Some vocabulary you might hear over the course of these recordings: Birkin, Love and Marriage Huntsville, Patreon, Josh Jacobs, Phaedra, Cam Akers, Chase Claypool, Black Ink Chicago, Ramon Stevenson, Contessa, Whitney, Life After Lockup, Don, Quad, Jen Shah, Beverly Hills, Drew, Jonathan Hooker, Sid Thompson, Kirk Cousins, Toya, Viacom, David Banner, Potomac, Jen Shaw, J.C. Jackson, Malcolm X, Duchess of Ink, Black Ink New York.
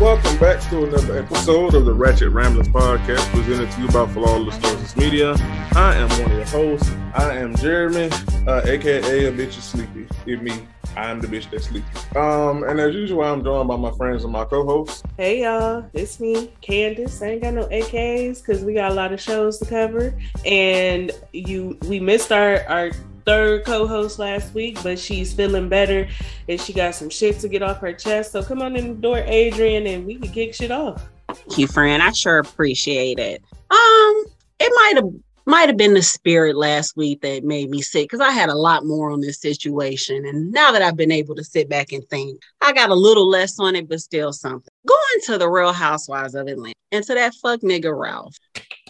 Welcome back to another episode of the Ratchet Ramblings podcast, presented to you by Flawless Noises Media. I am one of your hosts. I am Jeremy, a.k.a. a bitch is sleepy. It's me. I'm the bitch that's sleepy. And as usual, I'm joined by my friends and my co-hosts. Hey y'all, it's me, Candace. I ain't got no AKs because we got a lot of shows to cover. And we missed our third co-host last week, but she's feeling better and she got some shit to get off her chest. So come on in the door, Adrian, and we can kick shit off. Thank you, friend. I sure appreciate it. It might have been the spirit last week that made me sick, because I had a lot more on this situation. And now that I've been able to sit back and think, I got a little less on it, but still something. Going to the Real Housewives of Atlanta and to that fuck nigga Ralph.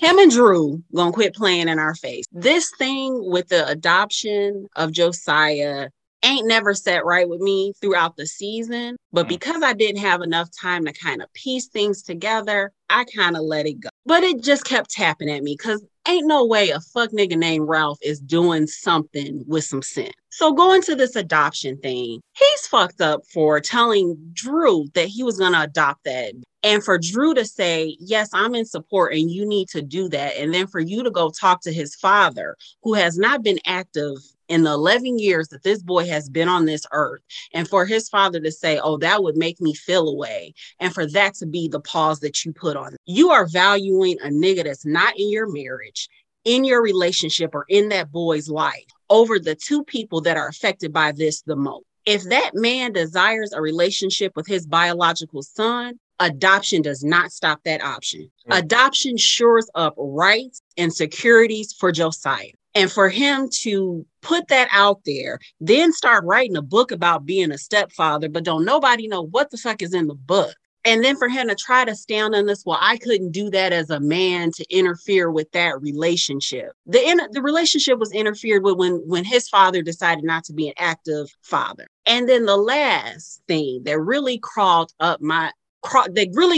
Him and Drew gonna quit playing in our face. This thing with the adoption of Josiah ain't never sat right with me throughout the season. But because I didn't have enough time to kind of piece things together, I kind of let it go. But it just kept tapping at me, because ain't no way a fuck nigga named Ralph is doing something with some sense. So going to this adoption thing, he's fucked up for telling Drew that he was going to adopt that. And for Drew to say, yes, I'm in support and you need to do that. And then for you to go talk to his father, who has not been active in the 11 years that this boy has been on this earth. And for his father to say, oh, that would make me feel away. And for that to be the pause that you put on. You are valuing a nigga that's not in your marriage, in your relationship, or in that boy's life over the two people that are affected by this the most. If that man desires a relationship with his biological son, adoption does not stop that option. Adoption shores up rights and securities for Josiah. And for him to put that out there, then start writing a book about being a stepfather, but don't nobody know what the fuck is in the book. And then for him to try to stand on this, well, I couldn't do that as a man to interfere with that relationship. The relationship was interfered with when his father decided not to be an active father. And then the last thing that really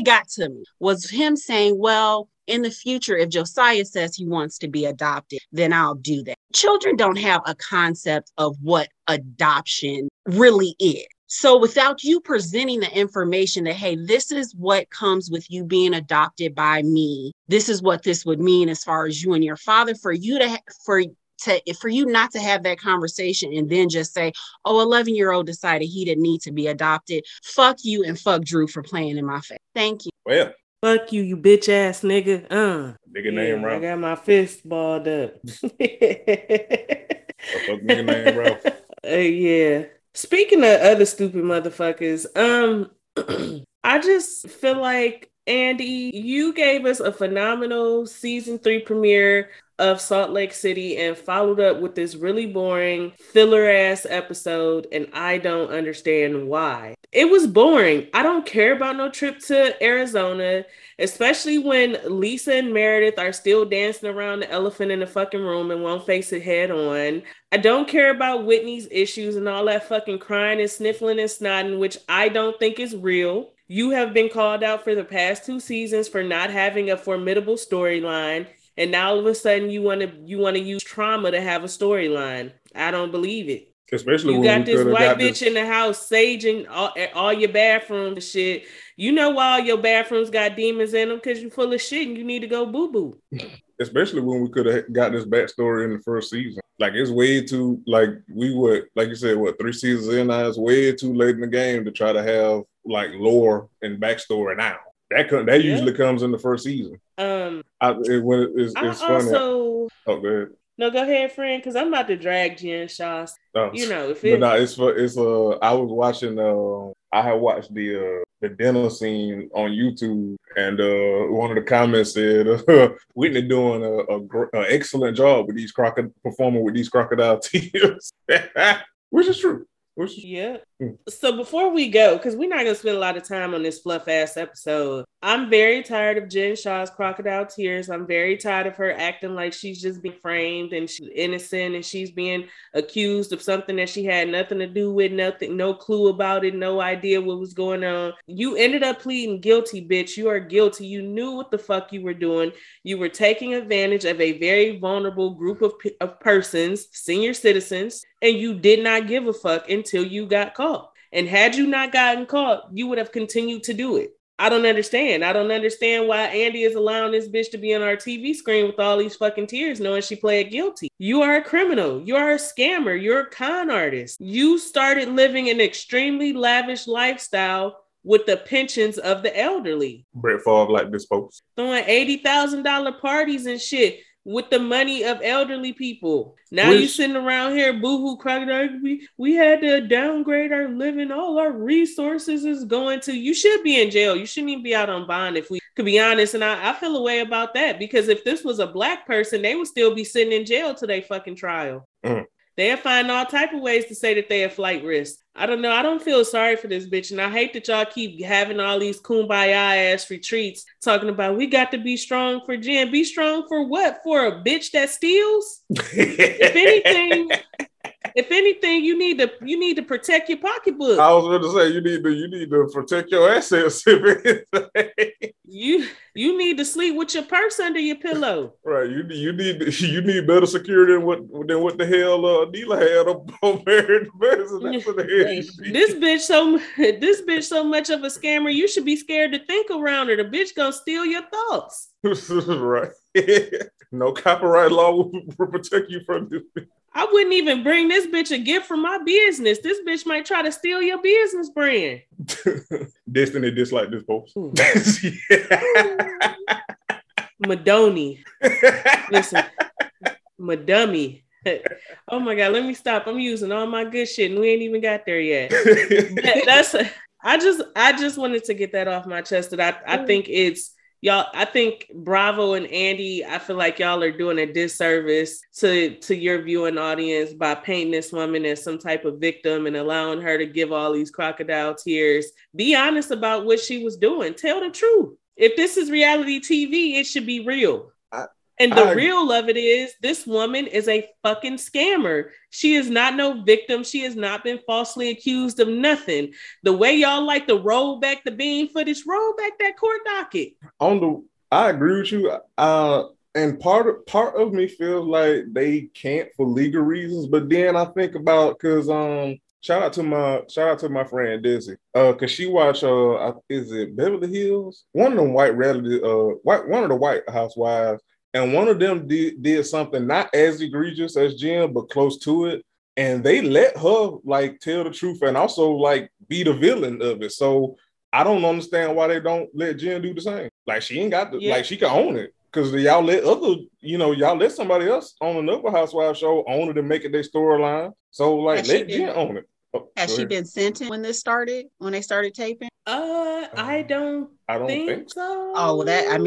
got to me was him saying, well, in the future, if Josiah says he wants to be adopted, then I'll do that. Children don't have a concept of what adoption really is. So without you presenting the information that, hey, this is what comes with you being adopted by me. This is what this would mean as far as you and your father, for you not to have that conversation and then just say, oh, 11-year-old decided he didn't need to be adopted. Fuck you and fuck Drew for playing in my face. Thank you. Well, fuck you, you bitch ass nigga. Nigga name Ralph. I got my fist balled up. Fuck nigga name Ralph. Yeah. Speaking of other stupid motherfuckers, I just feel like, Andy, you gave us a phenomenal season 3 premiere of Salt Lake City and followed up with this really boring filler-ass episode, and I don't understand why. It was boring. I don't care about no trip to Arizona, especially when Lisa and Meredith are still dancing around the elephant in the fucking room and won't face it head on. I don't care about Whitney's issues and all that fucking crying and sniffling and snotting, which I don't think is real. You have been called out for the past 2 seasons for not having a formidable storyline, and now all of a sudden you want to use trauma to have a storyline. I don't believe it. Especially you got this white bitch in the house saging all your bathroom and shit. You know why all your bathrooms got demons in them, because you're full of shit and you need to go boo-boo. Especially when we could have got this backstory in the first season. Like, it's way too, like we would, like you said, what, 3 seasons in now? It's way too late in the game to try to have like lore and backstory now. That usually comes in the first season. Oh, good. No, go ahead, friend, because I'm about to drag Jen Shaw. It's I was watching I had watched the dinner scene on YouTube, and one of the comments said, Whitney doing an excellent job with these performing with these crocodile tears, which is true. Yeah. So before we go, because we're not going to spend a lot of time on this fluff-ass episode, I'm very tired of Jen Shah's crocodile tears. I'm very tired of her acting like she's just being framed and she's innocent and she's being accused of something that she had nothing to do with, nothing, no clue about it, no idea what was going on. You ended up pleading guilty, bitch. You are guilty. You knew what the fuck you were doing. You were taking advantage of a very vulnerable group of persons, senior citizens, and you did not give a fuck until you got caught. And had you not gotten caught, you would have continued to do it. I don't understand. I don't understand why Andy is allowing this bitch to be on our TV screen with all these fucking tears, knowing she pled guilty. You are a criminal. You are a scammer. You're a con artist. You started living an extremely lavish lifestyle with the pensions of the elderly. Brett Favre like this, folks. Throwing $80,000 parties and shit with the money of elderly people. Now you sitting around here boohoo crying, we had to downgrade our living, all our resources is going to, you should be in jail. You shouldn't even be out on bond, if we could be honest. And I feel a way about that, because if this was a black person, they would still be sitting in jail till they fucking trial. They'll find all type of ways to say that they have flight risk. I don't know. I don't feel sorry for this bitch. And I hate that y'all keep having all these kumbaya ass retreats talking about we got to be strong for Jen. Be strong for what? For a bitch that steals? If anything, you need to protect your pocketbook. I was going to say you need to protect your assets. If anything, you need to sleep with your purse under your pillow. Right. You need better security than what the hell Anila had on married medicine. That's what the hell. This bitch so much of a scammer. You should be scared to think around her. The bitch gonna steal your thoughts. Right. No copyright law will protect you from this. I wouldn't even bring this bitch a gift for my business. This bitch might try to steal your business brand. Destiny dislike this, folks. Madoni. Listen, Madummy. Oh my God, let me stop. I'm using all my good shit and we ain't even got there yet. I just wanted to get that off my chest, that I think it's, y'all, I think Bravo and Andy, I feel like y'all are doing a disservice to your viewing audience by painting this woman as some type of victim and allowing her to give all these crocodile tears. Be honest about what she was doing. Tell the truth. If this is reality TV, it should be real. And the real of it is this woman is a fucking scammer. She is not no victim. She has not been falsely accused of nothing. The way y'all like to roll back the bean footage, roll back that court docket. I agree with you. And part of me feels like they can't for legal reasons. But then I think about, because shout out to my friend Dizzy, cause she watch is it Beverly Hills? One of them white reality one of the White Housewives. And one of them did something not as egregious as Jen, but close to it. And they let her like tell the truth and also like be the villain of it. So I don't understand why they don't let Jen do the same. Like she ain't got like she can own it. Cause y'all let let somebody else on another Housewives show own it and make it their storyline. So like let Jen own it. Oh, has she been sentenced when this started? When they started taping? I don't think so. Oh, well, that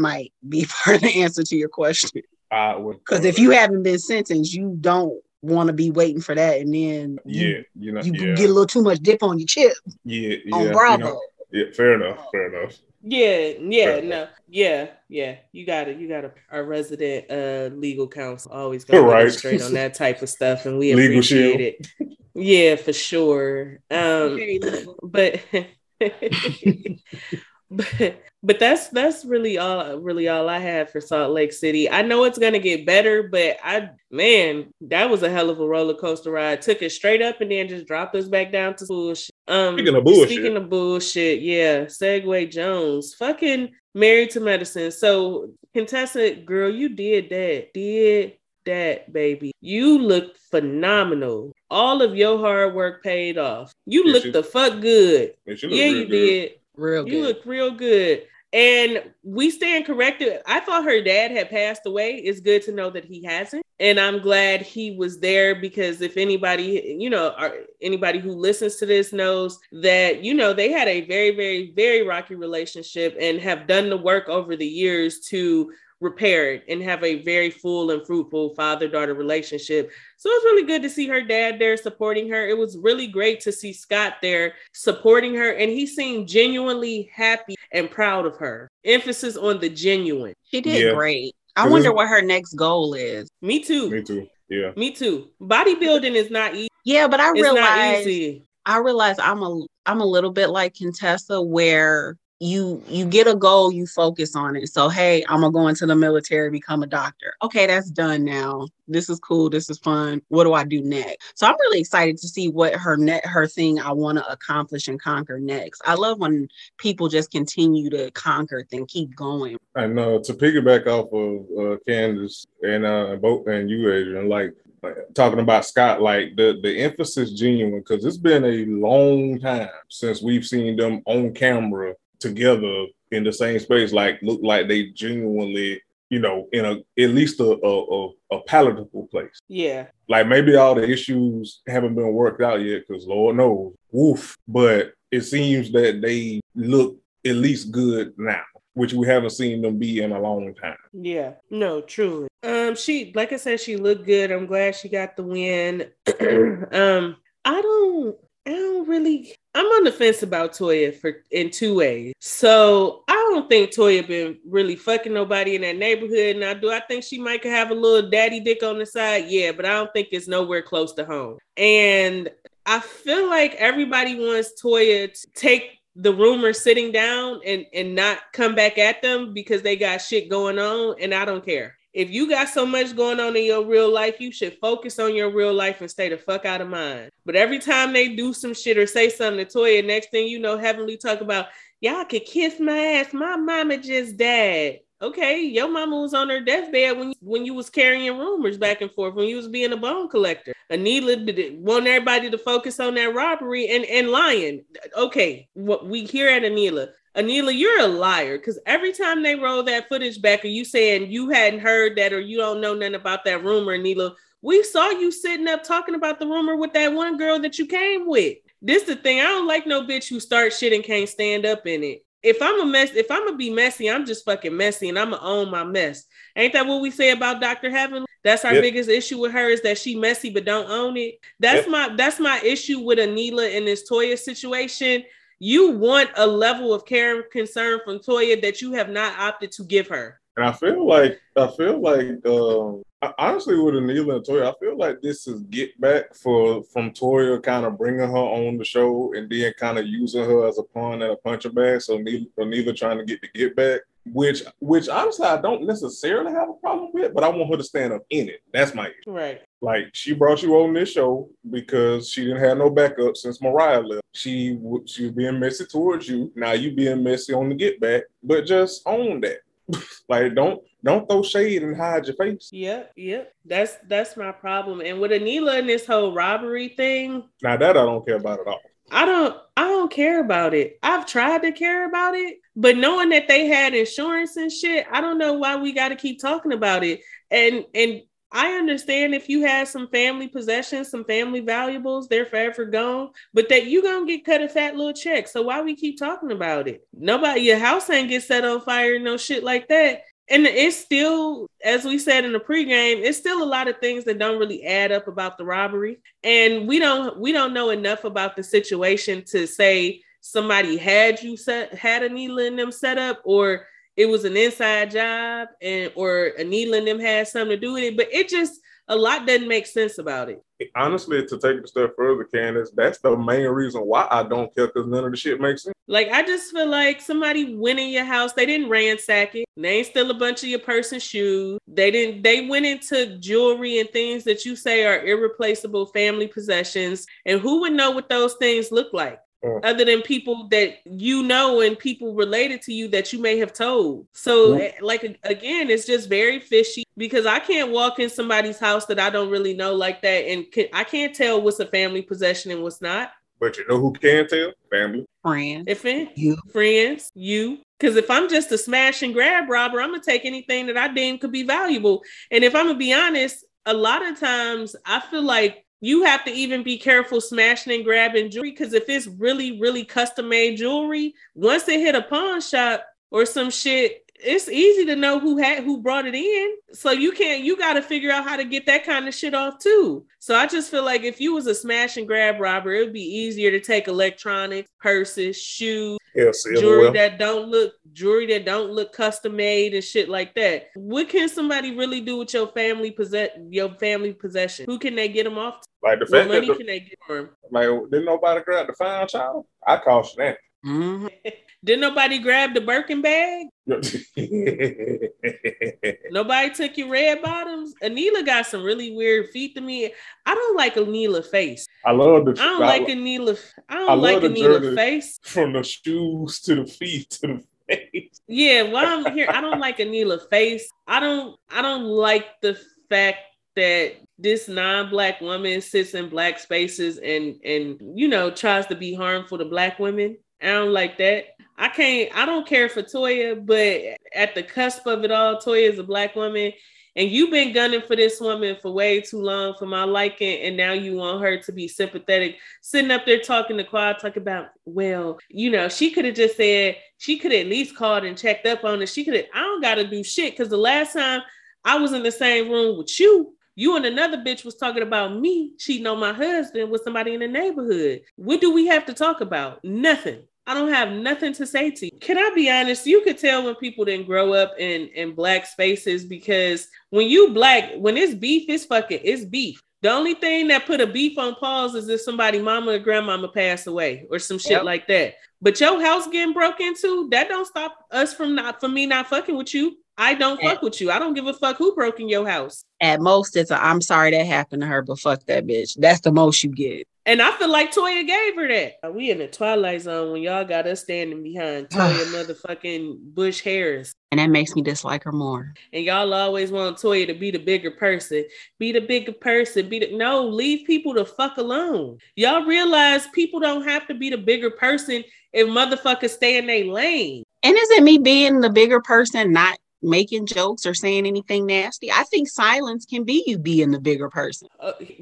might be part of the answer to your question. Because if you haven't been sentenced, you don't want to be waiting for that, and then you get a little too much dip on your chip. On Bravo. Fair enough. You gotta our resident legal counsel always gotta right. Straight on that type of stuff, and we legal appreciate shield. It. Yeah, for sure. But that's really all I have for Salt Lake City. I know it's gonna get better, but that was a hell of a roller coaster ride. Took it straight up and then just dropped us back down to bullshit. Speaking of bullshit, yeah, Segway Jones, fucking Married to Medicine. So Contessa, girl, you did that, baby. You looked phenomenal. All of your hard work paid off. You looked the fuck good. Yeah, you did. Real good. You looked real good. And we stand corrected. I thought her dad had passed away. It's good to know that he hasn't. And I'm glad he was there, because if anybody, you know, anybody who listens to this knows that, you know, they had a very, very, very rocky relationship and have done the work over the years to repair it and have a very full and fruitful father-daughter relationship. So it was really good to see her dad there supporting her. It was really great to see Scott there supporting her, and he seemed genuinely happy and proud of her. Emphasis on the genuine. She did great. I wonder what her next goal is. Me too. Me too. Yeah. Me too. Bodybuilding is not easy. Yeah, but I realize I'm a little bit like Contessa, where you get a goal, you focus on it. So, hey, I'm going to go into the military, become a doctor. Okay, that's done now. This is cool. This is fun. What do I do next? So I'm really excited to see what her thing I want to accomplish and conquer next. I love when people just continue to conquer things, keep going. I know. To piggyback off of Candace and you, Adrian, like talking about Scott, like the emphasis genuine, because it's been a long time since we've seen them on camera together in the same space, like look like they genuinely, you know, in at least a palatable place. Yeah. Like maybe all the issues haven't been worked out yet, because Lord knows, woof. But it seems that they look at least good now, which we haven't seen them be in a long time. Yeah. No, truly. She, like I said, she looked good. I'm glad she got the win. I don't really. I'm on the fence about Toya in two ways. So I don't think Toya been really fucking nobody in that neighborhood. Now, do I think she might have a little daddy dick on the side? Yeah, but I don't think it's nowhere close to home. And I feel like everybody wants Toya to take the rumor sitting down and not come back at them because they got shit going on, and I don't care. If you got so much going on in your real life, you should focus on your real life and stay the fuck out of mine. But every time they do some shit or say something to Toya, next thing you know, Heavenly talk about, y'all could kiss my ass. My mama just died. Okay, your mama was on her deathbed when you was carrying rumors back and forth, when you was being a bone collector. Anila want everybody to focus on that robbery and lying. Okay, what we hear at Anila. Anila, you're a liar, because every time they roll that footage back, are you saying you hadn't heard that or you don't know nothing about that rumor, Anila? We saw you sitting up talking about the rumor with that one girl that you came with. This the thing. I don't like no bitch who starts shit and can't stand up in it. If I'm gonna be messy, I'm just fucking messy and I'm gonna own my mess. Ain't that what we say about Dr. Heavenly? That's our biggest issue with her, is that she messy but don't own it. That's my issue with Anila in this Toya situation. You want a level of care and concern from Toya that you have not opted to give her. And I feel like, honestly, with Anila and Toya, I feel like this is get back from Toya kind of bringing her on the show and then kind of using her as a pawn and a puncher bag. So Anila trying to get the get back, which honestly, I don't necessarily have a problem with, but I want her to stand up in it. That's my issue. Right. Like, she brought you on this show because she didn't have no backup since Mariah left. She was being messy towards you. Now you being messy on the get back, but just own that. Like, don't throw shade and hide your face. Yep. That's my problem. And with Anila and this whole robbery thing, now that I don't care about at all. I don't care about it. I've tried to care about it, but knowing that they had insurance and shit, I don't know why we got to keep talking about it. And I understand if you had some family possessions, some family valuables, they're forever gone, but that you gonna get cut a fat little check. So why we keep talking about it? Nobody, your house ain't get set on fire, no shit like that. And it's still, as we said in the pregame, it's still a lot of things that don't really add up about the robbery. And we don't know enough about the situation to say somebody had Anila in them set up, or it was an inside job, or Anila and them had something to do with it, but it just, a lot doesn't make sense about it. Honestly, to take it a step further, Candace, that's the main reason why I don't care, because none of the shit makes sense. Like, I just feel like somebody went in your house, they didn't ransack it, they ain't steal a bunch of your person's shoes, they went and took jewelry and things that you say are irreplaceable family possessions, and who would know what those things look like? Other than people that you know and people related to you that you may have told. So, like, again, it's just very fishy, because I can't walk in somebody's house that I don't really know like that. And I can't tell what's a family possession and what's not. But you know who can tell? Family. Friends. If it, you. Friends. You. Because if I'm just a smash and grab robber, I'm going to take anything that I deem could be valuable. And if I'm going to be honest, a lot of times I feel like you have to even be careful smashing and grabbing jewelry, because if it's really, really custom made jewelry, once it hit a pawn shop or some shit, it's easy to know who brought it in. So you got to figure out how to get that kind of shit off too. So I just feel like if you was a smash and grab robber, it would be easier to take electronics, purses, shoes, jewelry that don't look custom made and shit like that. What can somebody really do with your family possession? Who can they get them off to? Like the fact what money that can they get for them? Like, didn't nobody grab the fine child? I caution that. Mm-hmm. Didn't nobody grab the Birkin bag? Nobody took your red bottoms? Anila got some really weird feet to me. I don't like Anila's face. I don't like Anila's face. From the shoes to the feet to the face. Yeah, while I'm here, I don't like Anila's face. I don't like the fact that this non-black woman sits in black spaces and you know tries to be harmful to black women. I don't like that. I don't care for Toya, but at the cusp of it all, Toya is a black woman and you've been gunning for this woman for way too long for my liking. And now you want her to be sympathetic, sitting up there talking to Quad, talking about, well, you know, she could have just said, she could at least called and checked up on it. I don't got to do shit. Cause the last time I was in the same room with you and another bitch was talking about me cheating on my husband with somebody in the neighborhood. What do we have to talk about? Nothing. I don't have nothing to say to you. Can I be honest? You could tell when people didn't grow up in black spaces, because when you black, when it's beef, it's beef. The only thing that put a beef on pause is if somebody mama or grandmama passed away or some shit like that. But your house getting broke into, that don't stop us from me not fucking with you. I don't fuck with you. I don't give a fuck who broke in your house. At most, it's I'm sorry that happened to her, but fuck that bitch. That's the most you get. And I feel like Toya gave her that. We in the Twilight Zone when y'all got us standing behind Toya motherfucking Bush Harris. And that makes me dislike her more. And y'all always want Toya to be the bigger person. Be the bigger person. No, leave people the fuck alone. Y'all realize people don't have to be the bigger person if motherfuckers stay in their lane. And isn't me being the bigger person not making jokes or saying anything nasty? I think silence can be you being the bigger person.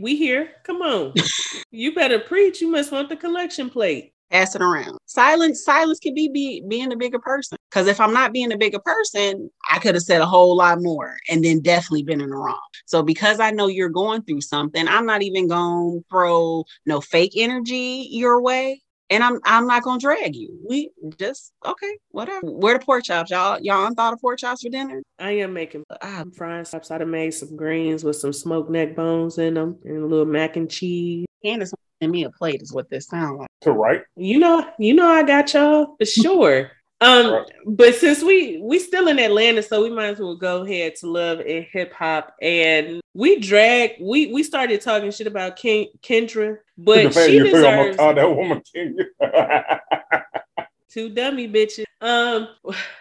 We here. Come on. You better preach. You must want the collection plate. Pass it around. Silence can be being the bigger person. Because if I'm not being the bigger person, I could have said a whole lot more and then definitely been in the wrong. So because I know you're going through something, I'm not even going to throw no fake energy your way. And I'm not gonna drag you. We just okay, whatever. Where the pork chops, y'all? Y'all unthought of pork chops for dinner? I am making frying chops. I done made some greens with some smoked neck bones in them and a little mac and cheese. Candace and me a plate is what this sounds like. Correct. You know I got y'all for sure. But since we still in Atlanta, so we might as well go ahead to Love and Hip Hop. And we started talking shit about Kendra, but she deserves that woman. Two dummy bitches.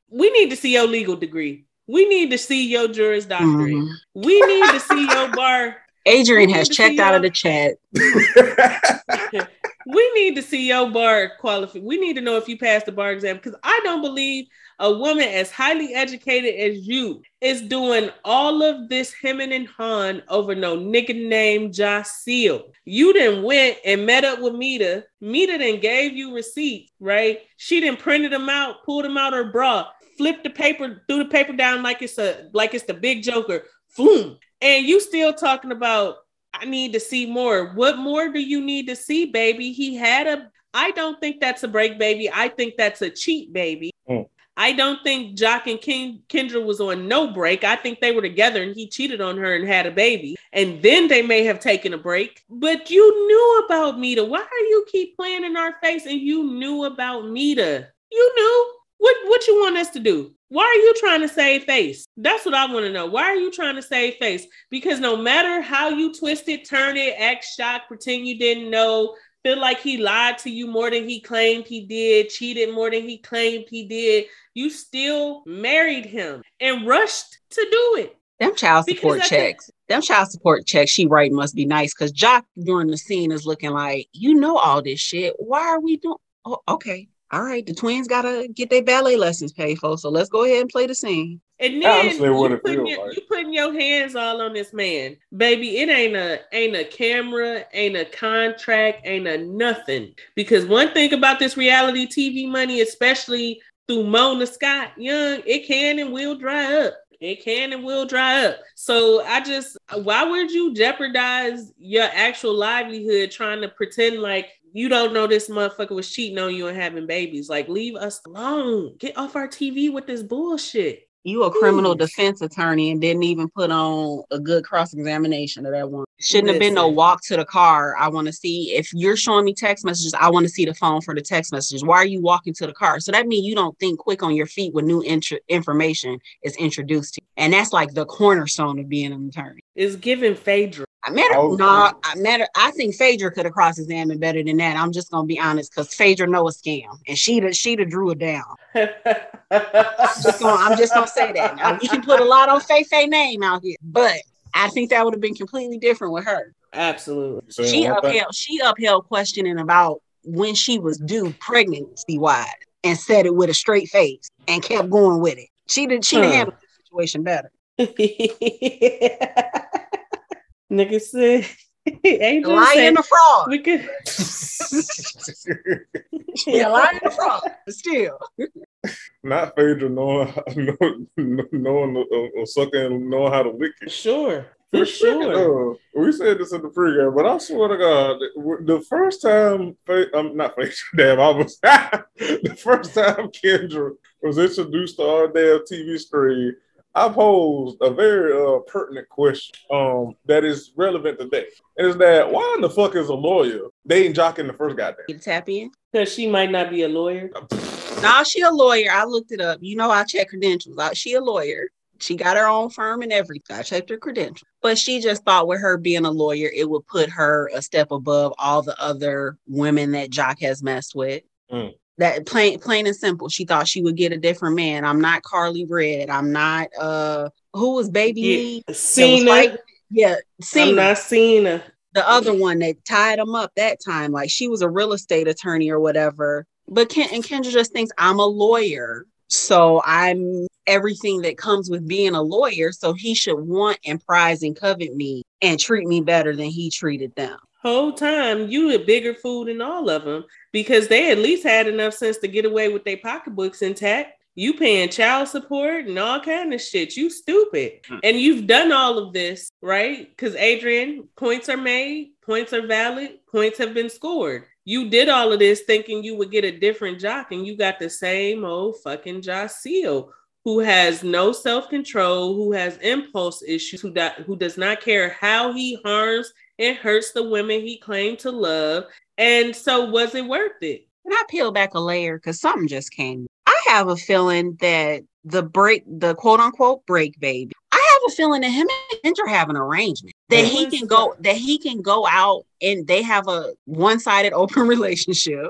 We need to see your legal degree. We need to see your Juris Doctorate. Mm-hmm. We need to see your bar. Adrian has checked out of the chat. We need to see your bar qualified. We need to know if you passed the bar exam, because I don't believe a woman as highly educated as you is doing all of this hemming and hawing over no nigga named Josiah. You done went and met up with Mita. Mita then gave you receipts, right? She then printed them out, pulled them out her bra, flipped the paper, threw the paper down like it's the big Joker. Floom. And you still talking about, I need to see more. What more do you need to see, baby? I don't think that's a break, baby. I think that's a cheat, baby. Mm. I don't think Jock and Kendra was on no break. I think they were together and he cheated on her and had a baby. And then they may have taken a break. But you knew about Mita. Why do you keep playing in our face and you knew about Mita? You knew. What you want us to do? Why are you trying to save face? That's what I want to know. Why are you trying to save face? Because no matter how you twist it, turn it, act shocked, pretend you didn't know, feel like he lied to you more than he claimed he did, cheated more than he claimed he did, you still married him and rushed to do it. Them child support checks. Them child support checks, she right must be nice, because Jock during the scene is looking like, you know all this shit. Why are we doing? Oh, okay. All right. The twins got to get their ballet lessons paid for. So let's go ahead and play the scene. And then you putting your hands all on this man. Baby, it ain't a camera, ain't a contract, ain't a nothing. Because one thing about this reality TV money, especially through Mona Scott Young, it can and will dry up. It can and will dry up. So why would you jeopardize your actual livelihood trying to pretend like you don't know this motherfucker was cheating on you and having babies? Like, leave us alone. Get off our TV with this bullshit. You a criminal defense attorney and didn't even put on a good cross-examination of that one. Shouldn't have been no walk to the car. I want to see if you're showing me text messages. I want to see the phone for the text messages. Why are you walking to the car? So that means you don't think quick on your feet when new information is introduced to you. And that's like the cornerstone of being an attorney. It's giving Phaedra. I think Phaedra could have cross-examined better than that. I'm just gonna be honest, because Phaedra know a scam, and she'd have drew it down. I'm just gonna say that. Now, you can put a lot on Faye name out here, but I think that would have been completely different with her. Absolutely, she upheld questioning about when she was due pregnancy wise, and said it with a straight face and kept going with it. She'd handled the situation better. Yeah. Nigga said, "Ain't lying the frog." We could, yeah, lying the frog. Still, not Phaedra knowing or sucking, knowing how to lick it. Sure, for sure. We said this in the pregame, but I swear to God, the first time the first time Kendra was introduced to our damn TV screen, I posed a very pertinent question that is relevant today. And is that, why in the fuck is a lawyer dating Jock in the first goddamn? You tap in? Because she might not be a lawyer. Nah, she a lawyer. I looked it up. You know, I check credentials. She a lawyer. She got her own firm and everything. I checked her credentials. But she just thought with her being a lawyer, it would put her a step above all the other women that Jock has messed with. Mm. That plain and simple. She thought she would get a different man. I'm not Carly Red. I'm not who was baby? Yeah. Cena. Cena. I'm not Cena. The other one that tied him up that time. Like, she was a real estate attorney or whatever. But Kendra just thinks, I'm a lawyer, so I'm everything that comes with being a lawyer. So he should want and prize and covet me and treat me better than he treated them. Whole time you a bigger fool than all of them, because they at least had enough sense to get away with their pocketbooks intact. You paying child support and all kind of shit. You stupid. And you've done all of this, right? Because Adrian, points are made, points are valid, points have been scored. You did all of this thinking you would get a different Jock, and you got the same old fucking Josiah, who has no self-control, who has impulse issues, who does not care how he harms and hurts the women he claimed to love. And so, was it worth it? Can I peel back a layer? Because something just came. I have a feeling that the quote-unquote break baby, I have a feeling that him and Kendra have an arrangement. That he can go out and they have a one-sided open relationship.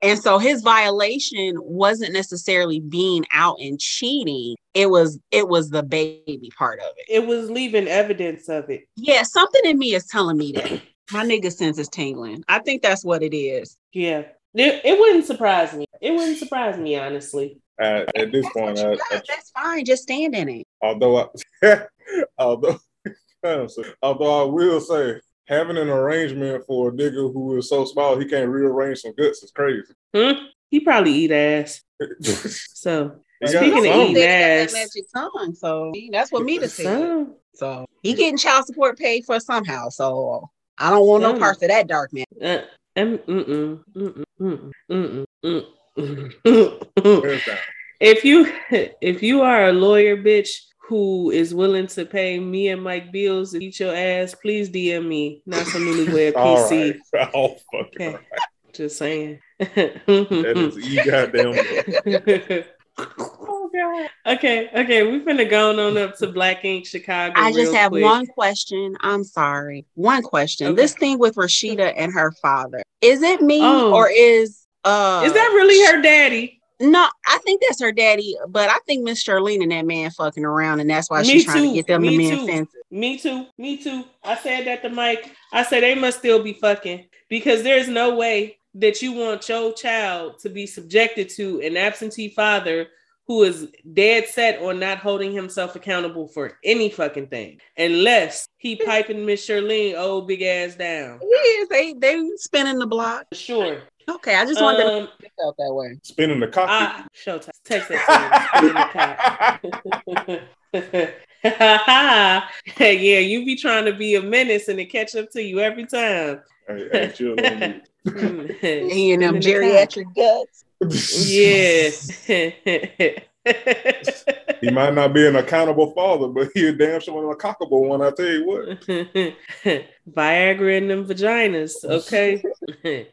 And so his violation wasn't necessarily being out and cheating. It was the baby part of it. It was leaving evidence of it. Yeah, something in me is telling me that. My nigga sense is tingling. I think that's what it is. Yeah. It wouldn't surprise me. It wouldn't surprise me, honestly. At this point, that's fine. Just stand in it. Although I will say, having an arrangement for a nigga who is so small he can't rearrange some guts is crazy. He probably eat ass. So speaking of eating ass, magic tongue. So that's what Mita said. So he getting child support paid for somehow. So I don't want no parts of that dark man. If you are a lawyer, bitch, who is willing to pay me and Mike bills and eat your ass, please DM me. Not some newlywed PC. Right. Oh, fucking okay. Right. Just saying. That is you goddamn. Oh, God. Okay. We're finna go on up to Black Ink Chicago. I just have one question. I'm sorry. One question. Okay. This thing with Rashida and her father. Is it me or is that really her daddy? No, I think that's her daddy, but I think Miss Charlene and that man fucking around, and that's why she's trying to get them the men fences. Me too. I said that to Mike. I said they must still be fucking, because there's no way that you want your child to be subjected to an absentee father who is dead set on not holding himself accountable for any fucking thing, unless he piping Miss Charlene old big ass down. Yes, they spinning the block. Sure. Okay, I just wanted to pick out that way. Spinning the cock. Showtime. Text that to me. Spinning the cock. Yeah, you be trying to be a menace and it catch up to you every time. Hey, children. He and them geriatric guts. Yes. He might not be an accountable father, but he a damn sure an accountable one, I tell you what. Viagra in them vaginas, okay?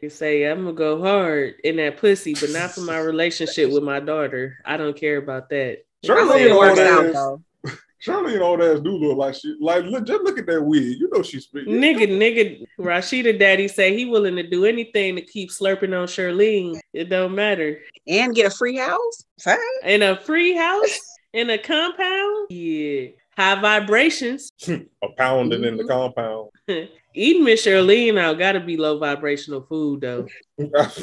You say, I'm going to go hard in that pussy, but not for my relationship with my daughter. I don't care about that. Charlene all that do look like she, like, look, just look at that wig. You know she's nigga. Rashida daddy say he willing to do anything to keep slurping on Charlene. It don't matter. And get a free house. Fine. In a free house? In a compound? Yeah. High vibrations. A pounding in the compound. Eating Miss Charlene out gotta be low vibrational food though. But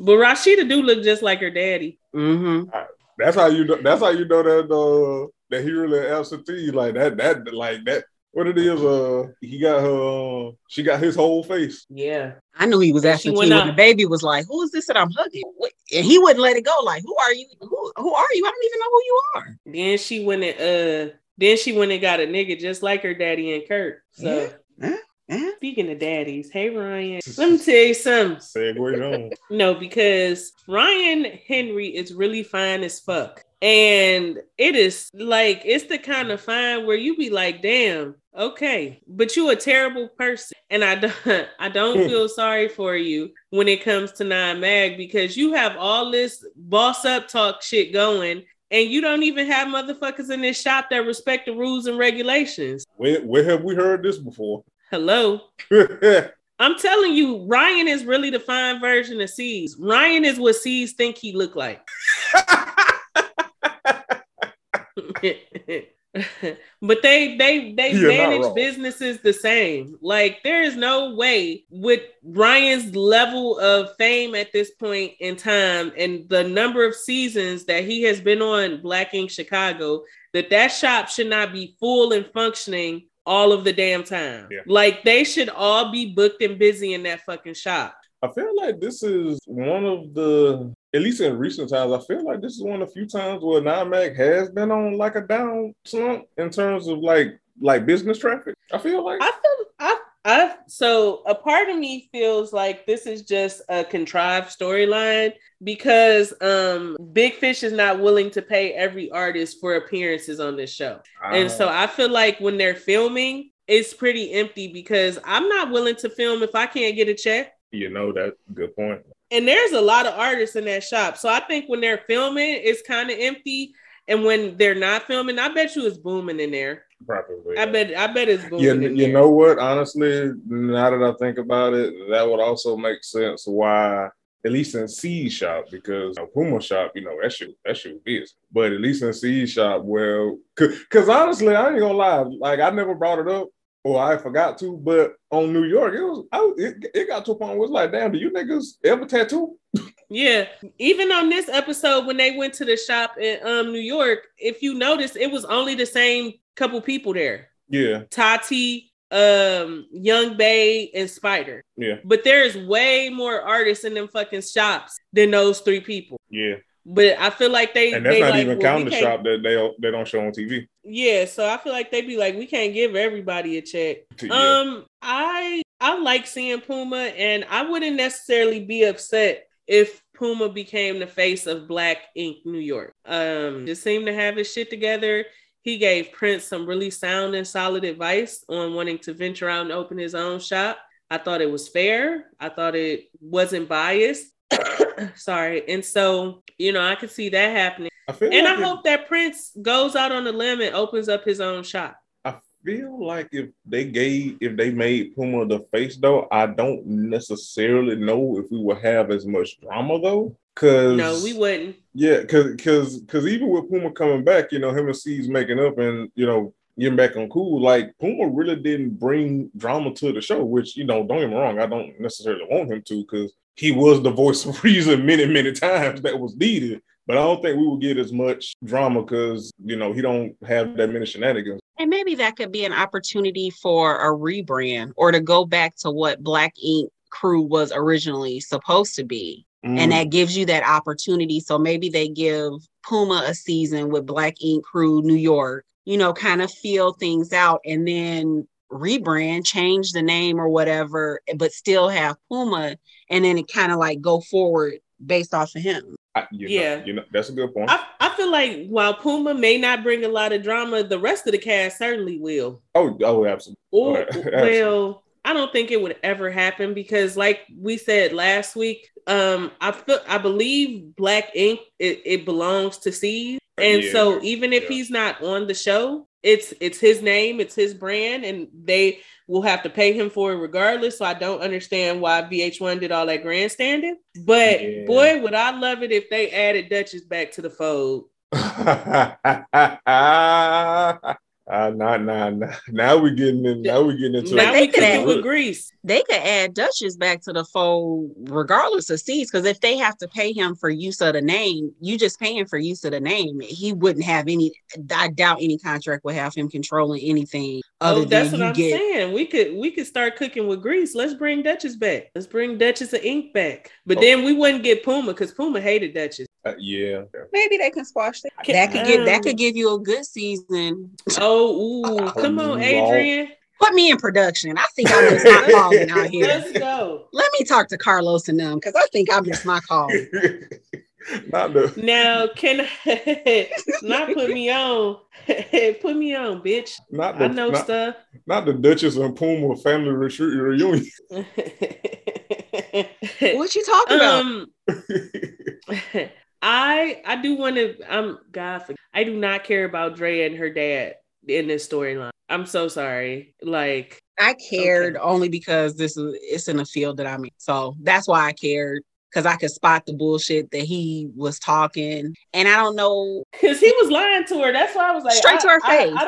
Rashida do look just like her daddy. Mm-hmm. That's how you know that that he really absentee like that like that. What it is? He got her. She got his whole face. Yeah, I knew he was absentee when the baby was like, "Who is this that I'm hugging?" And he wouldn't let it go. Like, "Who are you? Who are you? I don't even know who you are." Then she went and got a nigga just like her daddy and Kirk. So. Yeah. Speaking of daddies, hey Ryan, let me tell you something. No, because Ryan Henry is really fine as fuck. And it is like, it's the kind of fine where you be like, damn, okay, but you a terrible person. And I don't feel sorry for you when it comes to 9mag, because you have all this boss up talk shit going, and you don't even have motherfuckers in this shop that respect the rules and regulations. Where have we heard this before? Hello. I'm telling you, Ryan is really the fine version of C's. Ryan is what C's think he look like. But they manage businesses the same. Like, there is no way with Ryan's level of fame at this point in time and the number of seasons that he has been on Black Ink Chicago, that shop should not be full and functioning all of the damn time. Yeah. Like, they should all be booked and busy in that fucking shop. I feel like this is one of the, at least in recent times, I feel like this is one of the few times where 9mag has been on like a down slump in terms of like business traffic. So a part of me feels like this is just a contrived storyline because Big Fish is not willing to pay every artist for appearances on this show. And so I feel like when they're filming, it's pretty empty because I'm not willing to film if I can't get a check. You know, that's a good point. And there's a lot of artists in that shop. So I think when they're filming, it's kind of empty. And when they're not filming, I bet you it's booming in there. Probably. I bet it's booming. You know what? Honestly, now that I think about it, that would also make sense why, at least in C's shop, because Puma shop, you know, that shit was busy. But at least in C's shop, well, because honestly, I ain't gonna lie, like I never brought it up or I forgot to, but on New York, it got to a point where it's like, damn, do you niggas ever tattoo? Yeah, even on this episode, when they went to the shop in New York, if you notice, it was only the same couple people there. Yeah, Tati, Young Bay, and Spider. Yeah, but there's way more artists in them fucking shops than those three people. Yeah, but I feel like they not even counting the shop that they don't show on TV. Yeah, so I feel like they be like, we can't give everybody a check. Yeah. I like seeing Puma, and I wouldn't necessarily be upset if Puma became the face of Black Ink New York. Just seemed to have his shit together. He gave Prince some really sound and solid advice on wanting to venture out and open his own shop. I thought it was fair. I thought it wasn't biased. Sorry. And so, you know, I could see that happening. I hope that Prince goes out on a limb and opens up his own shop. I feel like if they made Puma the face though, I don't necessarily know if we would have as much drama though. No, we wouldn't. Yeah, cause even with Puma coming back, you know, him and C's making up and, you know, getting back on cool, like Puma really didn't bring drama to the show, which, you know, don't get me wrong, I don't necessarily want him to, because he was the voice of reason many, many times that was needed. But I don't think we will get as much drama because, you know, he don't have that many shenanigans. And maybe that could be an opportunity for a rebrand or to go back to what Black Ink Crew was originally supposed to be. Mm. And that gives you that opportunity. So maybe they give Puma a season with Black Ink Crew New York, you know, kind of feel things out and then rebrand, change the name or whatever, but still have Puma. And then it kind of like go forward based off of him. You know, that's a good point. I feel like while Puma may not bring a lot of drama, the rest of the cast certainly will. Oh, absolutely. Or, absolutely. Well, I don't think it would ever happen because, like we said last week, I believe Black Ink it belongs to C, and so even if he's not on the show, it's his name, it's his brand, and they will have to pay him for it regardless. So I don't understand why VH1 did all that grandstanding. But boy, would I love it if they added Duchess back to the fold. Nah. Now we're getting into. Now we could do with Grease. They could add Duchess back to the fold, regardless of C's, because if they have to pay him for use of the name, you just paying for use of the name. He wouldn't have any. I doubt any contract would have him controlling anything. That's what I'm saying. We could start cooking with Grease. Let's bring Duchess back. Let's bring Duchess of Ink back. But then we wouldn't get Puma because Puma hated Duchess. Maybe they can squash that. That could give you a good season. Come on, Adrian. Put me in production. I think I missed my call out here. Let's go. Let me talk to Carlos and them because I think I missed my call. Now, can I not put me on? Put me on, bitch. I know stuff. Not the Duchess and Puma family reunion. What you talking about? I do not care about Drea and her dad in this storyline. I'm so sorry. Like I cared only because it's in the field that I'm in. So that's why I cared. Because I could spot the bullshit that he was talking. And I don't know. Because he was lying to her. That's why I was like straight to her face. I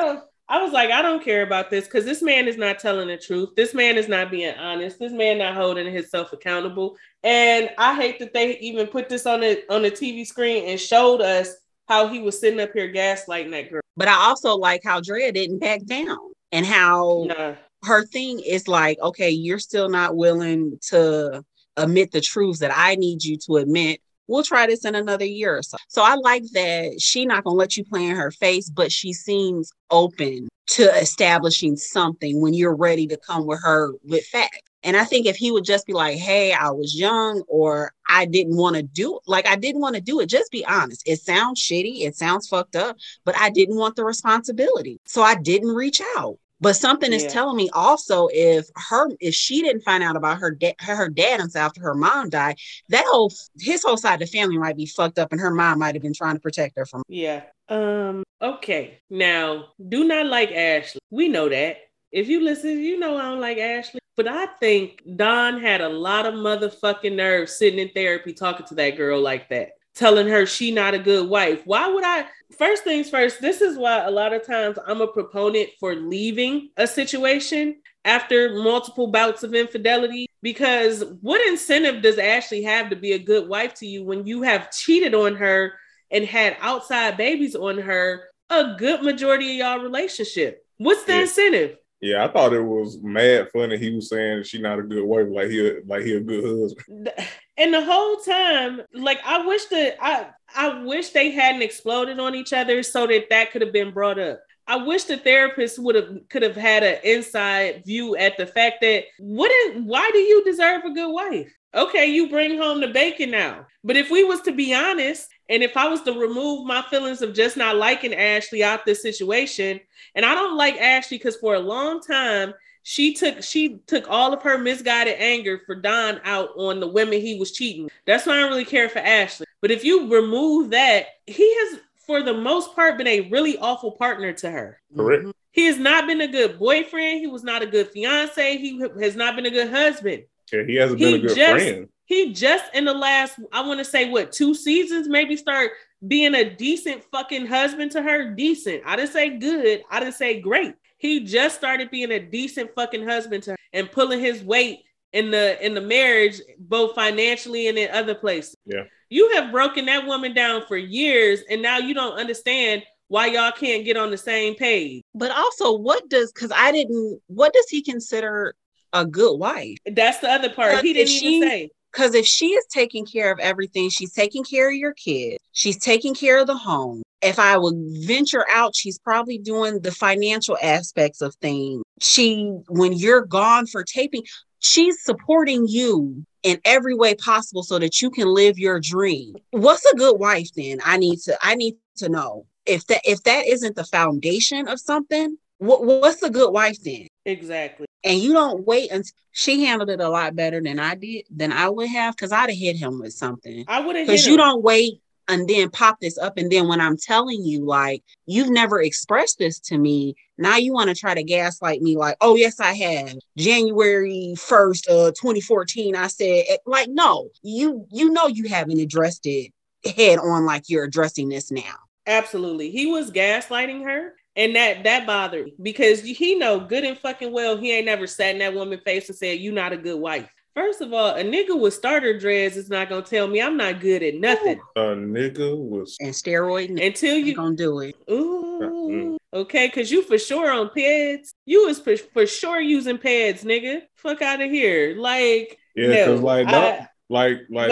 don't care about this because this man is not telling the truth. This man is not being honest. This man not holding himself accountable. And I hate that they even put this on the TV screen and showed us how he was sitting up here gaslighting that girl. But I also like how Drea didn't back down and how her thing is like, okay, you're still not willing to admit the truths that I need you to admit. We'll try this in another year or so. So I like that she's not going to let you play in her face, but she seems open to establishing something when you're ready to come with her with facts. And I think if he would just be like, hey, I was young or I didn't want to do it. Just be honest. It sounds shitty. It sounds fucked up, but I didn't want the responsibility. So I didn't reach out. But something is telling me also if she didn't find out about her dad until after her mom died, his whole side of the family might be fucked up and her mom might have been trying to protect her from. Yeah. Okay. Now, do not like Ashley. We know that. If you listen, you know I don't like Ashley. But I think Don had a lot of motherfucking nerve sitting in therapy talking to that girl like that, telling her she not a good wife. Why would I? First things first, this is why a lot of times I'm a proponent for leaving a situation after multiple bouts of infidelity, because what incentive does Ashley have to be a good wife to you when you have cheated on her and had outside babies on her a good majority of y'all relationship? What's the incentive? Yeah, I thought it was mad funny. He was saying she not a good wife, like he a good husband. And the whole time, like I wish they hadn't exploded on each other so that could have been brought up. I wish the therapist could have had an inside view at the fact that why do you deserve a good wife? Okay, you bring home the bacon now. But if we was to be honest, and if I was to remove my feelings of just not liking Ashley out this situation, and I don't like Ashley because for a long time, she took all of her misguided anger for Don out on the women he was cheating. That's why I don't really care for Ashley. But if you remove that, he has for the most part, been a really awful partner to her. Correct. He has not been a good boyfriend. He was not a good fiance. He has not been a good husband. Yeah, he hasn't been a good friend. He just in the last, I want to say, what, 2 seasons, maybe start being a decent fucking husband to her. Decent. I didn't say good. I didn't say great. He just started being a decent fucking husband to her and pulling his weight in the marriage, both financially and in other places. Yeah. You have broken that woman down for years, and now you don't understand why y'all can't get on the same page. But also, what does he consider a good wife? That's the other part. He didn't even say. Because if she is taking care of everything, she's taking care of your kids, she's taking care of the home. If I would venture out, she's probably doing the financial aspects of things. When you're gone for taping, she's supporting you in every way possible so that you can live your dream. What's a good wife then? I need to know if that isn't the foundation of something, what's a good wife then? Exactly. And you don't wait until she handled it a lot better than I would have. 'Cause I'd have hit him with something. I would have. 'Cause you don't wait and then pop this up. And then when I'm telling you, like, you've never expressed this to me. Now you want to try to gaslight me like, oh, yes, I have. January 1st, 2014, I said, like, no, you know, you haven't addressed it head on like you're addressing this now. Absolutely. He was gaslighting her. And that bothered me because he know good and fucking well he ain't never sat in that woman's face and said, you not a good wife. First of all, a nigga with starter dreads is not going to tell me I'm not good at nothing. Ooh, a nigga with... And steroid. Until you... going to do it. Ooh. Okay, because you for sure on pads. You is for sure using pads, nigga. Fuck out of here. Like... Yeah, because no, I was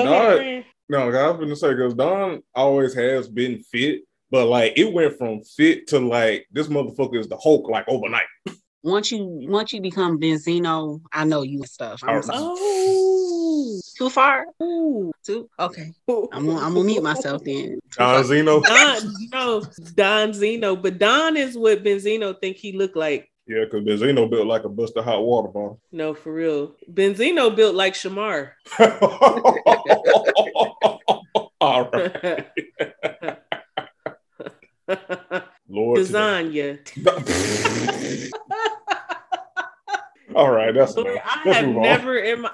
going to say, because Don always has been fit, but like it went from fit to like, this motherfucker is the Hulk like overnight. Once you become Benzino, I know you stuff. Oh, too far? Ooh. Too okay. I'm gonna mute myself then. Don Zeno. Don Zeno. But Don is what Benzino think he look like. Yeah, because Benzino built like a Busta hot water bottle. No, for real. Benzino built like Shamar. All right. Lord. Lasagna. All right, that's enough.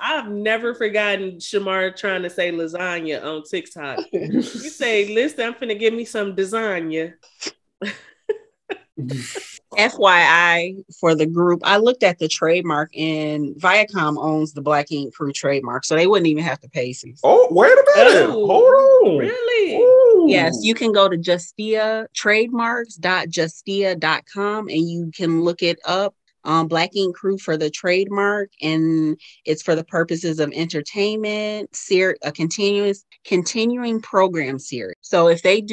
I've never forgotten Shamar trying to say lasagna on TikTok. You say, listen, I'm finna give me some lasagna. FYI for the group, I looked at the trademark and Viacom owns the Black Ink Crew trademark, so they wouldn't even have to pay. Oh, wait a minute. Ooh, hold on. Really? Ooh. Yes, you can go to Justia trademarks.justia.com and you can look it up. Black Ink Crew for the trademark, and it's for the purposes of entertainment, a continuing program series. So if they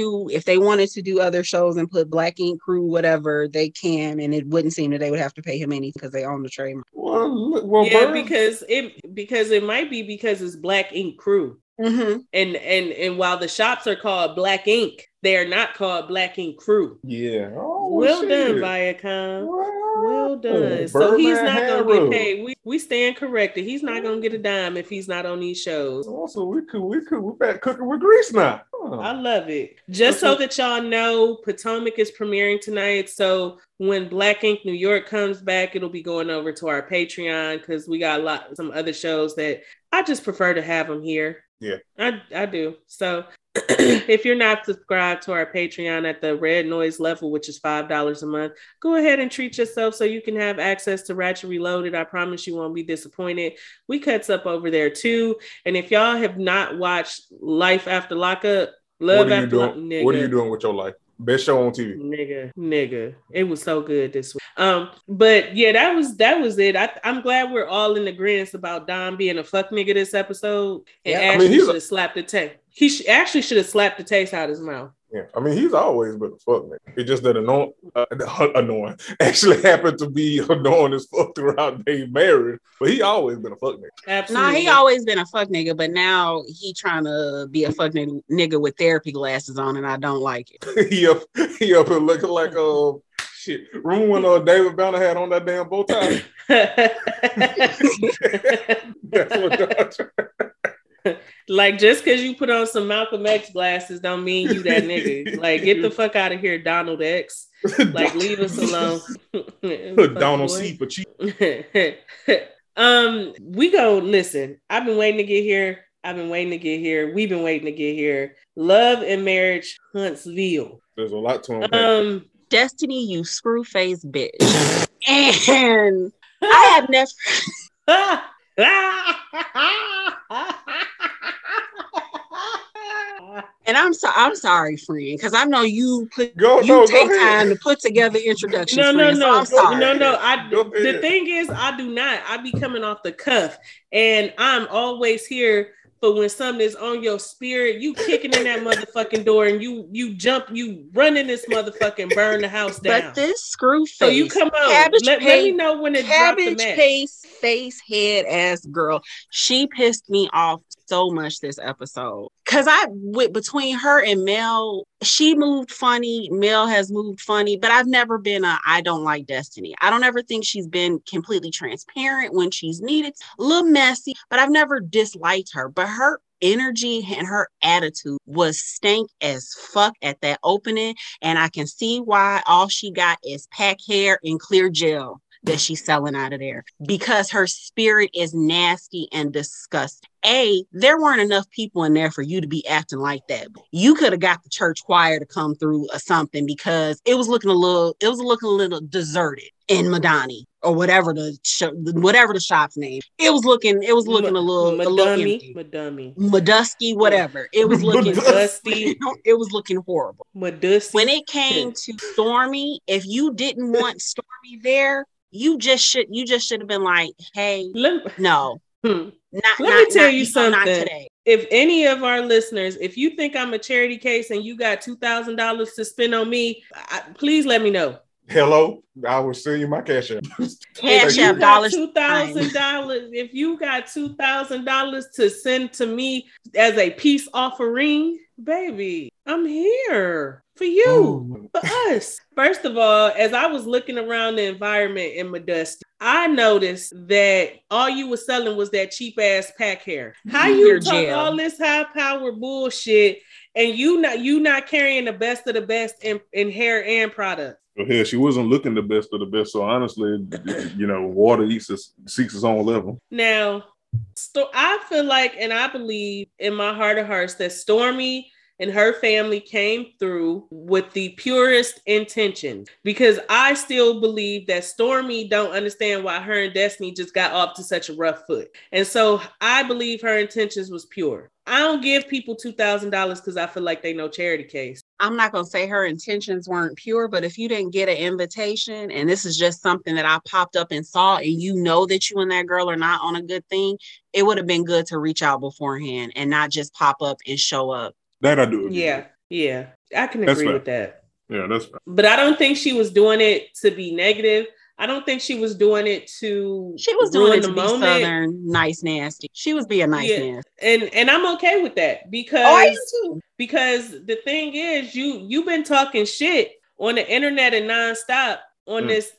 wanted to do other shows and put Black Ink Crew, whatever, they can, and it wouldn't seem that they would have to pay him anything because they own the trademark. Well, because it might be because it's Black Ink Crew, mm-hmm. and while the shops are called Black Ink, they are not called Black Ink Crew. Yeah. Oh, well done, Viacom. Wow. Well done. Oh, so he's not going to get paid. We stand corrected. He's not going to get a dime if he's not on these shows. Also, we're back cooking with grease now. Oh. I love it. Just so that y'all know, Potomac is premiering tonight. So when Black Ink New York comes back, it'll be going over to our Patreon because we got some other shows that I just prefer to have them here. Yeah, I do. So if you're not subscribed to our Patreon at the Red Noise level, which is $5 a month, go ahead and treat yourself so you can have access to Ratchet Reloaded. I promise you won't be disappointed. We cuts up over there too. And if y'all have not watched Life After Lockup, Love After Lockup, nigga. What are you doing with your life? Best show on TV. Nigga. It was so good this week. But yeah, that was it. I'm glad we're all in the grins about Don being a fuck nigga this episode. And yeah, Ashley should have slapped the taste. He actually should have slapped the taste out of his mouth. Yeah, I mean, he's always been a fuck nigga. It's just that annoying actually happened to be annoying as fuck throughout they married, but he always been a fuck nigga. Absolutely. No, he always been a fuck nigga, but now he trying to be a fuck nigga with therapy glasses on, and I don't like it. he up and looking like a shit. Remember when David Banner had on that damn bow tie? That's what Dr. Like, just because you put on some Malcolm X glasses don't mean you that nigga. Like, get the fuck out of here, Donald X. Like, leave us alone. Donald boy. C. Pacino. We go, listen, I've been waiting to get here. We've been waiting to get here. Love and Marriage, Huntsville. There's a lot to unpack. Destiny, you screw-faced bitch. And I have never... And I'm sorry, friend, because I know you take time to put together introductions. No, the thing is, I do not. I be coming off the cuff, and I'm always here for when something is on your spirit. You kicking in that motherfucking door, and you jump, you run in this motherfucking burn the house down. But this screw face, so you come on. Let me know when it dropped the match. Face head ass girl. She pissed me off so much this episode. Cause I went between her and Mel, she moved funny. Mel has moved funny, but I've never been I don't like Destiny. I don't ever think she's been completely transparent when she's needed. A little messy, but I've never disliked her. But her energy and her attitude was stank as fuck at that opening. And I can see why all she got is pack hair and clear gel that she's selling out of there, because her spirit is nasty and disgusting. There weren't enough people in there for you to be acting like that. You could have got the church choir to come through or something, because it was looking a little deserted in Madani or whatever the shop's name. It was looking horrible. Madusky. When it came to Stormy, if you didn't want Stormy there, you just should have been like, hey, no. Let me tell you something. Not today. If any of our listeners, if you think I'm a charity case and you got $2,000 to spend on me, please let me know. Hello, I will send you my cash app. Cash app dollars. $2,000. If you got $2,000 to send to me as a peace offering, baby, I'm here for you, for us. First of all, as I was looking around the environment in Modesto, I noticed that all you were selling was that cheap ass pack hair. How you talk all this high power bullshit and you not carrying the best of the best in hair and product? Well, hell, she wasn't looking the best of the best. So honestly, you know, water seeks its own level. Now, I feel like, and I believe in my heart of hearts, that Stormy and her family came through with the purest intentions, because I still believe that Stormy don't understand why her and Destiny just got off to such a rough foot. And so I believe her intentions was pure. I don't give people $2,000 because I feel like they no charity case. I'm not going to say her intentions weren't pure, but if you didn't get an invitation, and this is just something that I popped up and saw, and you know that you and that girl are not on a good thing, it would have been good to reach out beforehand and not just pop up and show up. That I do. Yeah. I can agree with that. Yeah, that's right. But I don't think she was doing it to be negative. I don't think she was doing it to... She was doing it to be Southern, nice, nasty. She was being nice, nasty. And I'm okay with that, because... Oh, I am too. Because the thing is, you've been talking shit on the internet and nonstop on this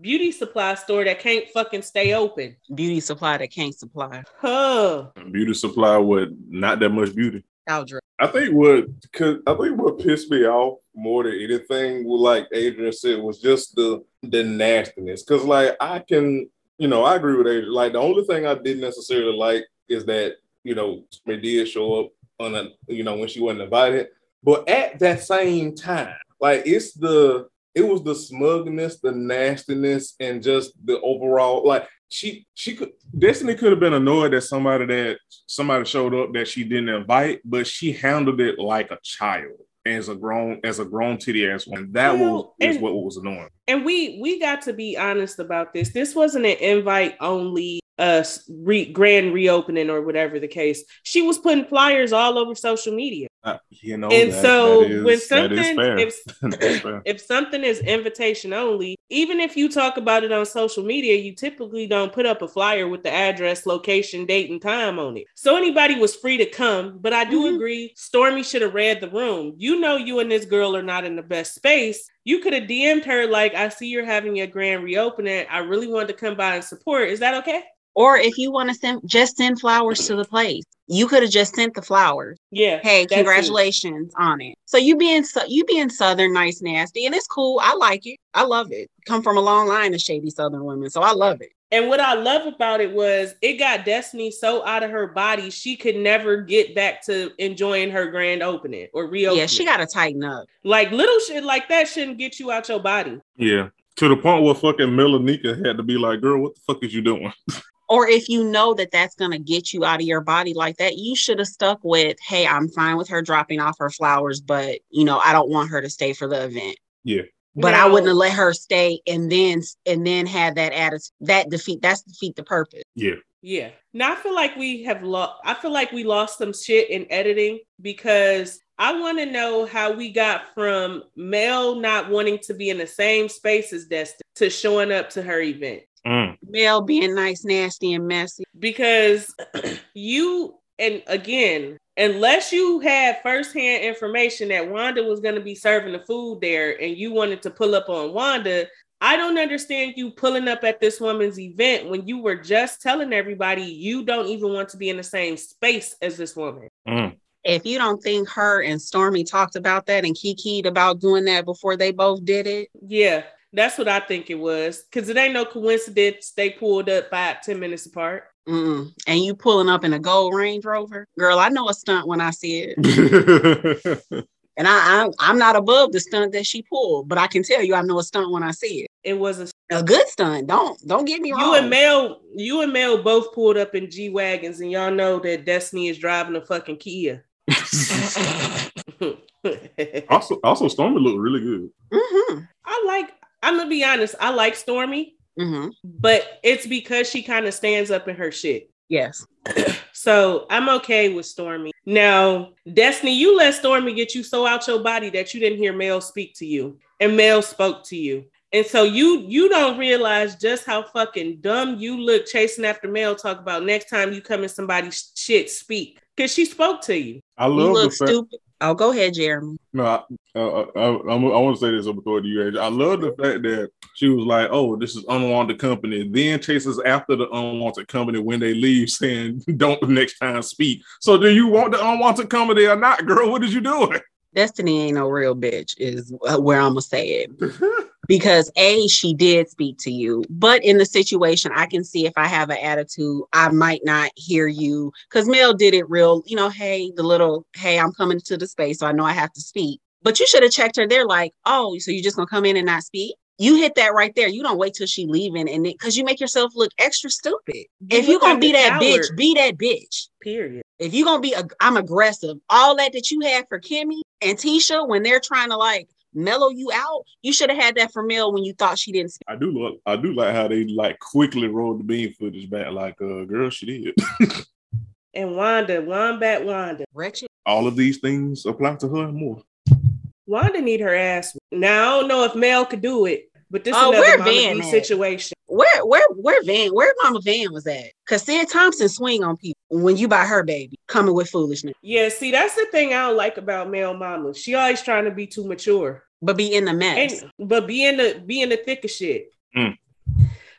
beauty supply store that can't fucking stay open. Beauty supply that can't supply. Huh. Beauty supply with not that much beauty. I think what pissed me off more than anything, like Adrian said, was just the nastiness. Because, like, I can, you know, I agree with Adrian. Like, the only thing I didn't necessarily like is that, you know, she did show up on a, you know, when she wasn't invited. But at that same time, like, it was the smugness, the nastiness, and just the overall, like, Destiny could have been annoyed that somebody showed up that she didn't invite, but she handled it like a child, as a grown titty ass woman. That is what was annoying. And we got to be honest about this. This wasn't an invite only grand reopening or whatever the case. She was putting flyers all over social media. If something is invitation only, even if you talk about it on social media, you typically don't put up a flyer with the address, location, date, and time on it. So anybody was free to come, but I do agree, Stormy should have read the room. You know, you and this girl are not in the best space. You could have DM'd her like, I see you're having your grand reopening. I really wanted to come by and support. Is that okay? Or if you want to send, just send flowers to the place. You could have just sent the flowers. Yeah. Hey, congratulations on it. So you being Southern, nice, nasty, and it's cool. I like it. I love it. Come from a long line of shady Southern women, so I love it. And what I love about it was it got Destiny so out of her body, she could never get back to enjoying her grand opening or reopening. Yeah, she got to tighten up. Like, little shit like that shouldn't get you out your body. Yeah. To the point where fucking Melanika had to be like, girl, what the fuck is you doing? Or if you know that that's going to get you out of your body like that, you should have stuck with, hey, I'm fine with her dropping off her flowers, but, you know, I don't want her to stay for the event. Yeah. But no. I wouldn't have let her stay and then had that attitude. That's defeat the purpose. Yeah. Yeah. Now I feel like we lost some shit in editing, because I want to know how we got from Mel not wanting to be in the same space as Destiny to showing up to her event. Mel being nice, nasty, and messy. Because you, and again, unless you had firsthand information that Wanda was going to be serving the food there and you wanted to pull up on Wanda, I don't understand you pulling up at this woman's event when you were just telling everybody you don't even want to be in the same space as this woman. If you don't think her and Stormy talked about that and kikied about doing that before they both did it. Yeah, that's what I think it was. Because it ain't no coincidence they pulled up 5-10 minutes apart. Mm-mm. And you pulling up in a gold Range Rover. Girl, I know a stunt when I see it. And I'm not above the stunt that she pulled, but I can tell you I know a stunt when I see it. It was a good stunt. Don't get me wrong. You and Mel both pulled up in G-Wagons, and y'all know that Destiny is driving a fucking Kia. Also, Stormy looked really good. Mm-hmm. I'm gonna be honest, I like Stormy. Mm-hmm. But it's because she kind of stands up in her shit. Yes. So I'm okay with Stormy. Now, Destiny, you let Stormy get you so out your body that you didn't hear Mel speak to you. And Mel spoke to you. And so you don't realize just how fucking dumb you look chasing after Mel, talk about next time you come in somebody's shit, speak. Because she spoke to you. I love you look stupid. Oh, go ahead, Jeremy. No, I want to say this before you. I love the fact that she was like, oh, this is unwanted company, then chases after the unwanted company when they leave, saying, don't next time speak. So do you want the unwanted company or not, girl? What is you doing? Destiny ain't no real bitch is where I'm going to say it. Because A, she did speak to you, but in the situation, I can see if I have an attitude, I might not hear you. Because Mel did it real, you know, hey, I'm coming to the space, so I know I have to speak. But you should have checked her there like, oh, so you're just going to come in and not speak? You hit that right there. You don't wait till she leaving, and because you make yourself look extra stupid. If you're going to be that bitch, be that bitch. Period. If you're going to be, I'm aggressive. All that you had for Kimmy and Tisha when they're trying to like mellow you out, you should have had that for Mel when you thought she didn't speak. I do like how they like quickly rolled the bean footage back like, girl, she did. And Wanda. Wretched. All of these things apply to her and more. Wanda need her ass. Now I don't know if Mel could do it, but this is another Mama Van situation. Where Mama Van was at? Because Sid Thompson swing on people when you buy her baby coming with foolishness. Yeah, see, that's the thing I don't like about Mel Mama. She always trying to be too mature, but be in the mess, but be in the thick of shit.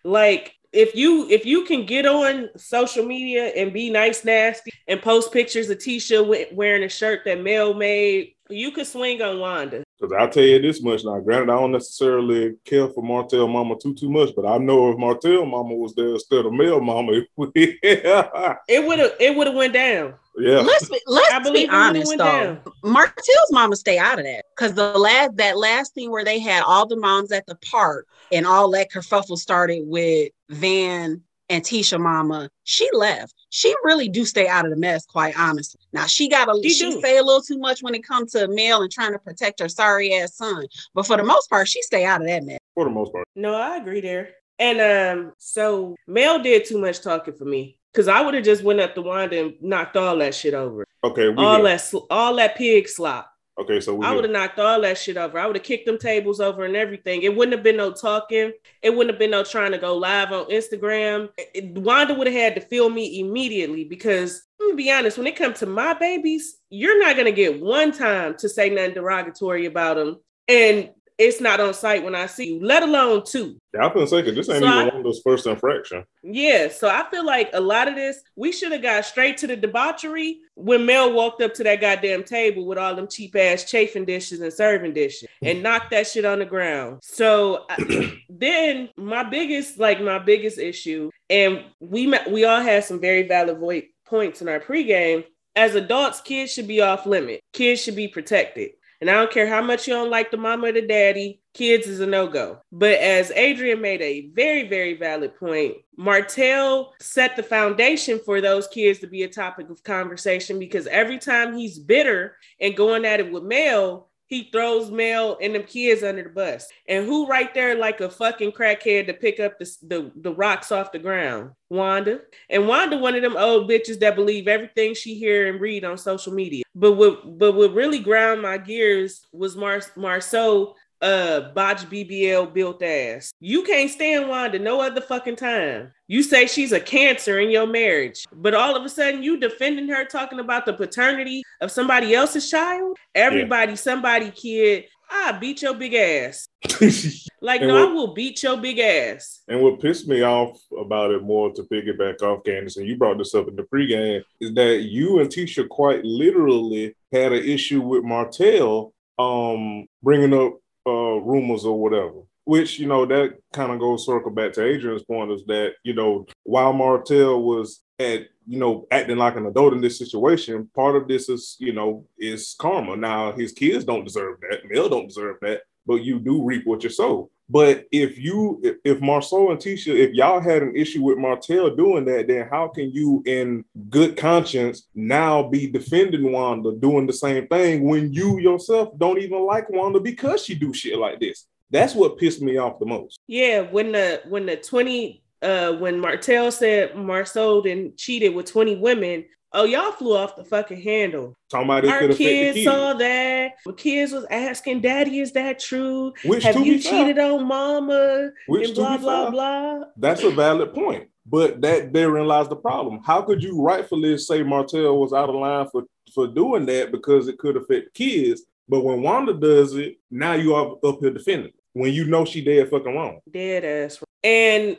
Like. If you can get on social media and be nice, nasty, and post pictures of Tisha wearing a shirt that Mel made, you could swing on Wanda. Because I'll tell you this much now. Granted, I don't necessarily care for Martell Mama too much, but I know if Martell Mama was there instead of Mel Mama, it would have went down. Yeah, let's be honest though. Martell's mama stay out of that, because that last thing where they had all the moms at the park and all that kerfuffle started with Van and Tisha mama, she left. She really do stay out of the mess, quite honestly. Now she say a little too much when it comes to Mel and trying to protect her sorry ass son, but for the most part, she stay out of that mess. For the most part, no, I agree there. And so Mel did too much talking for me. Because I would have just went up to Wanda and knocked all that shit over. Okay. All that pig slop. Okay, so I would have knocked all that shit over. I would have kicked them tables over and everything. It wouldn't have been no talking. It wouldn't have been no trying to go live on Instagram. Wanda would have had to feel me immediately, because let me be honest, when it comes to my babies, you're not going to get one time to say nothing derogatory about them. And it's not on site when I see you, let alone two. Yeah, I couldn't say, because this ain't even one of those first infraction. Yeah, so I feel like a lot of this, we should have got straight to the debauchery when Mel walked up to that goddamn table with all them cheap-ass chafing dishes and serving dishes and knocked that shit on the ground. So then my biggest issue, and we all had some very valid points in our pregame. As adults, kids should be off limit. Kids should be protected. And I don't care how much you don't like the mama or the daddy, kids is a no-go. But as Adrian made a very, very valid point, Martell set the foundation for those kids to be a topic of conversation, because every time he's bitter and going at it with Mel, he throws Mel and them kids under the bus. And who right there like a fucking crackhead to pick up the rocks off the ground? Wanda. And Wanda, one of them old bitches that believe everything she hear and read on social media. But what really ground my gears was Marsau botch BBL built ass. You can't stand Wanda no other fucking time. You say she's a cancer in your marriage, but all of a sudden you defending her, talking about the paternity of somebody else's child. Somebody kid, I beat your big ass. Like, and I will beat your big ass. And what pissed me off about it more, to piggyback off Candace, and you brought this up in the pregame, is that you and Tisha quite literally had an issue with Martell bringing up rumors or whatever. Which, you know, that kind of goes circle back to Adrian's point, is that, you know, while Martell was acting like an adult in this situation, part of this is, you know, is karma. Now, his kids don't deserve that. Mel don't deserve that. But you do reap what you sow. But if Marsau and Tisha, if y'all had an issue with Martell doing that, then how can you, in good conscience, now be defending Wanda doing the same thing when you yourself don't even like Wanda because she do shit like this? That's what pissed me off the most. Yeah, when Martell said Marsau then cheated with 20 women. Oh, y'all flew off the fucking handle. Somebody could affect the kids. Our kids saw that. The kids was asking, Daddy, is that true? Have you cheated on mama? And blah, blah, blah. That's a valid point. But that therein lies the problem. How could you rightfully say Martell was out of line for doing that because it could affect kids? But when Wanda does it, now you are up here defending it, when you know she dead fucking wrong. Dead ass. And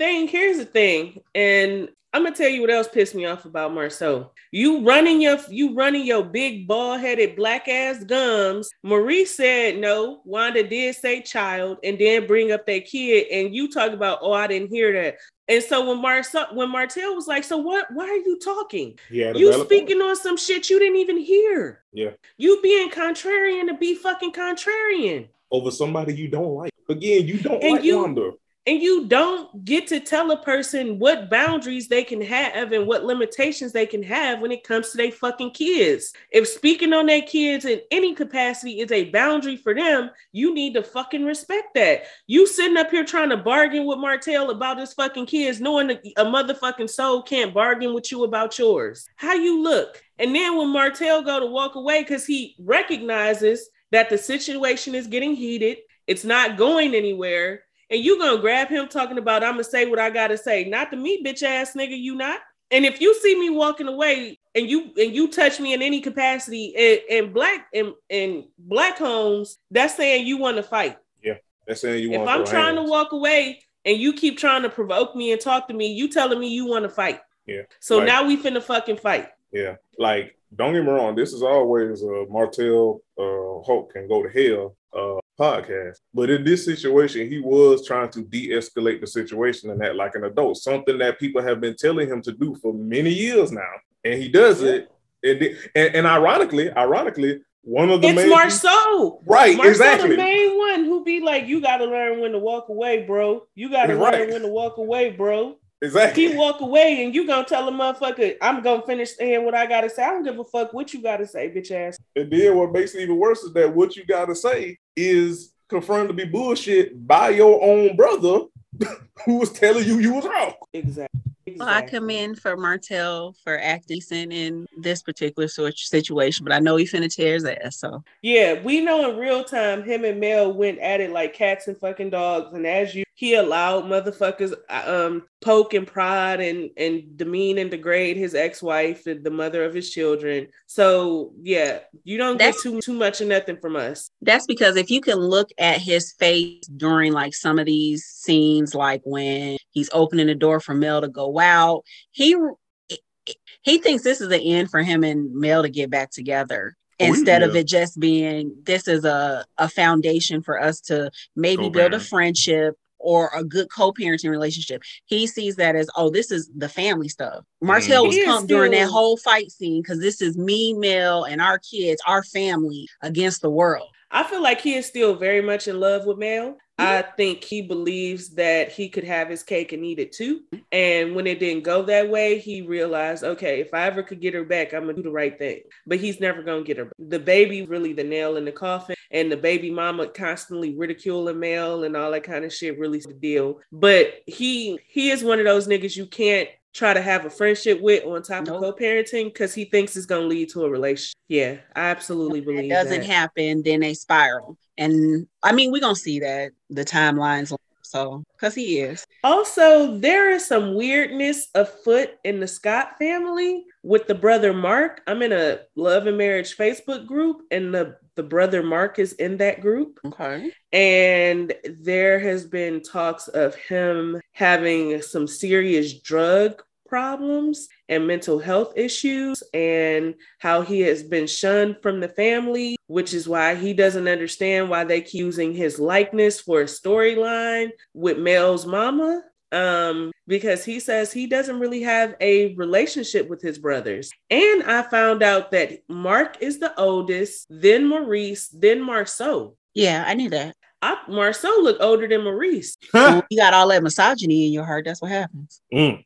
here's the thing. And I'm gonna tell you what else pissed me off about Marsau. You running your big bald-headed black ass gums. Marie said no. Wanda did say child, and then bring up that kid, and you talk about, oh, I didn't hear that. And so when Martell was like, so what? Why are you talking? Yeah, you speaking on some shit you didn't even hear. Yeah, you being contrarian to be fucking contrarian over somebody you don't like. Again, you don't and like Wanda. And you don't get to tell a person what boundaries they can have and what limitations they can have when it comes to their fucking kids. If speaking on their kids in any capacity is a boundary for them, you need to fucking respect that. You sitting up here trying to bargain with Martell about his fucking kids, knowing that a motherfucking soul can't bargain with you about yours. How you look. And then when Martell go to walk away, because he recognizes that the situation is getting heated, it's not going anywhere, and you gonna grab him talking about, I'm gonna say what I gotta say. Not to me, bitch ass nigga, you not. And if you see me walking away and you touch me in any capacity in black homes, that's saying you want to fight. Yeah, that's saying you want to fight. If I'm trying to walk away and you keep trying to provoke me and talk to me, you telling me you want to fight. Yeah. So now we finna fucking fight. Yeah. Like, don't get me wrong, this is always a Martell Hulk can go to hell podcast, but in this situation he was trying to de-escalate the situation and act like an adult, something that people have been telling him to do for many years now, and he does it. And ironically one of the it's Marsau, right? Marsau, exactly, the main one who be like, you gotta learn when to walk away, bro. You gotta learn when to walk away, bro. Exactly. He walk away and you gonna tell a motherfucker, I'm gonna finish saying what I gotta say. I don't give a fuck what you gotta say, bitch ass. And then what makes it even worse is that what you gotta say is confirmed to be bullshit by your own brother who was telling you was wrong. Exactly. Well, I commend for Martell for acting in this particular situation, but I know he finna tear his ass. So yeah, we know in real time him and Mel went at it like cats and fucking dogs, and as you he allowed motherfuckers poke and prod and demean and degrade his ex-wife and the mother of his children. So yeah, you don't get too much of nothing from us. That's because if you can look at his face during like some of these scenes, like when he's opening the door for Mel to go out, he thinks this is the end for him and Mel to get back together. Instead of it just being, this is a foundation for us to maybe build a friendship or a good co-parenting relationship. He sees that as, oh, this is the family stuff. Martell was pumped during that whole fight scene because this is me, Mel, and our kids, our family against the world. I feel like he is still very much in love with Mel. I think he believes that he could have his cake and eat it too. And when it didn't go that way, he realized, okay, if I ever could get her back, I'm going to do the right thing. But he's never going to get her back. The baby, really the nail in the coffin, and the baby mama constantly ridiculing Mel and all that kind of shit really is the deal. But he is one of those niggas you can't try to have a friendship with on top of co-parenting because he thinks it's going to lead to a relationship. Yeah, I absolutely believe that. If it doesn't happen, then they spiral. And I mean, we're going to see that the timeline's so because he is. Also, there is some weirdness afoot in the Scott family with the brother Mark. I'm in a love and marriage Facebook group and the brother Mark is in that group. Okay. And there has been talks of him having some serious drug problems and mental health issues and how he has been shunned from the family, which is why he doesn't understand why they keep using his likeness for a storyline with Mel's mama, because he says he doesn't really have a relationship with his brothers. And I found out that Mark is the oldest, then Maurice, then Marsau. Yeah, I knew that. Marsau looked older than Maurice. Huh? You got all that misogyny in your heart. That's what happens. True.